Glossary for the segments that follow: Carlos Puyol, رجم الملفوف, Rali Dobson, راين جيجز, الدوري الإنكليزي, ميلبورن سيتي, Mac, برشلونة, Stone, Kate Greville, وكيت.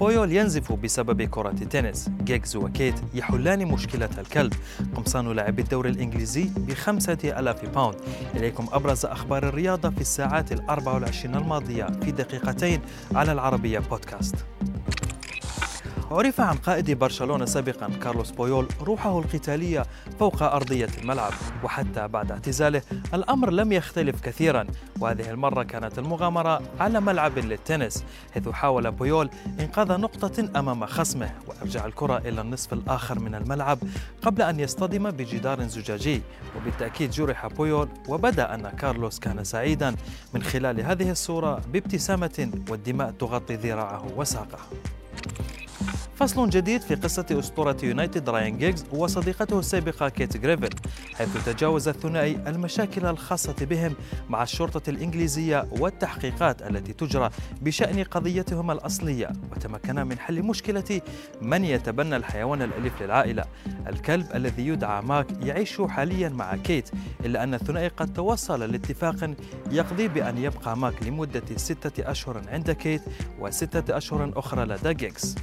بويول ينزف بسبب كرة تنس، جيجز وكيت يحلان مشكلة الكلب. قمصان لاعبي الدوري الإنجليزي ب5,000 باوند. إليكم أبرز أخبار الرياضة في الساعات 24 الماضية في دقيقتين على العربية بودكاست. عرف عن قائد برشلونة سابقاً كارلوس بويول روحه القتالية فوق أرضية الملعب، وحتى بعد اعتزاله الأمر لم يختلف كثيراً، وهذه المرة كانت المغامرة على ملعب للتنس، حيث حاول بويول إنقاذ نقطة أمام خصمه وأرجع الكرة إلى النصف الآخر من الملعب قبل أن يصطدم بجدار زجاجي، وبالتأكيد جرح بويول، وبدأ أن كارلوس كان سعيداً من خلال هذه الصورة بابتسامة والدماء تغطي ذراعه وساقه. فصل جديد في قصة أسطورة يونايتد راين جيجز وصديقته السابقة كيت غريفل، حيث تجاوز الثنائي المشاكل الخاصة بهم مع الشرطة الإنجليزية والتحقيقات التي تجرى بشأن قضيتهما الأصلية، وتمكنا من حل مشكلة من يتبنى الحيوان الأليف للعائلة. الكلب الذي يدعى ماك يعيش حاليا مع كيت، إلا أن الثنائي قد توصل لاتفاق يقضي بأن يبقى ماك لمدة 6 أشهر عند كيت و6 أشهر أخرى لدى جيجز.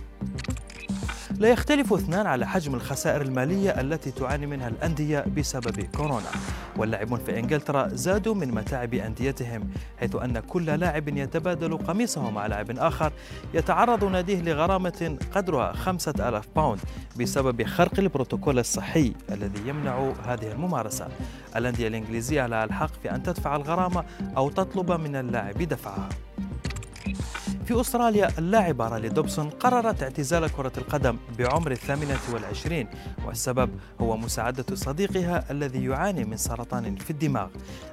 لا يختلف اثنان على حجم الخسائر المالية التي تعاني منها الأندية بسبب كورونا، واللاعبون في إنجلترا زادوا من متاعب أنديتهم، حيث أن كل لاعب يتبادل قميصه مع لاعب آخر يتعرض ناديه لغرامة قدرها 5,000 باوند بسبب خرق البروتوكول الصحي الذي يمنع هذه الممارسة. الأندية الإنجليزية لها الحق في أن تدفع الغرامة أو تطلب من اللاعب دفعها. في أستراليا اللاعبة رالي دوبسون قررت اعتزال كرة القدم بعمر 28، والسبب هو مساعدة صديقها الذي يعاني من سرطان في الدماغ.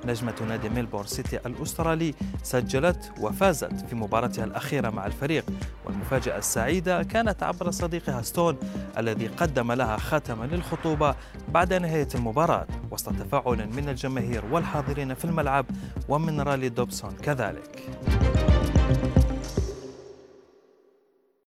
نجمة نادي ميلبورن سيتي الأسترالي سجلت وفازت في مباراتها الأخيرة مع الفريق، والمفاجأة السعيدة كانت عبر صديقها ستون الذي قدم لها خاتما للخطوبة بعد نهاية المباراة، وسط تفاعل من الجماهير والحاضرين في الملعب ومن رالي دوبسون كذلك.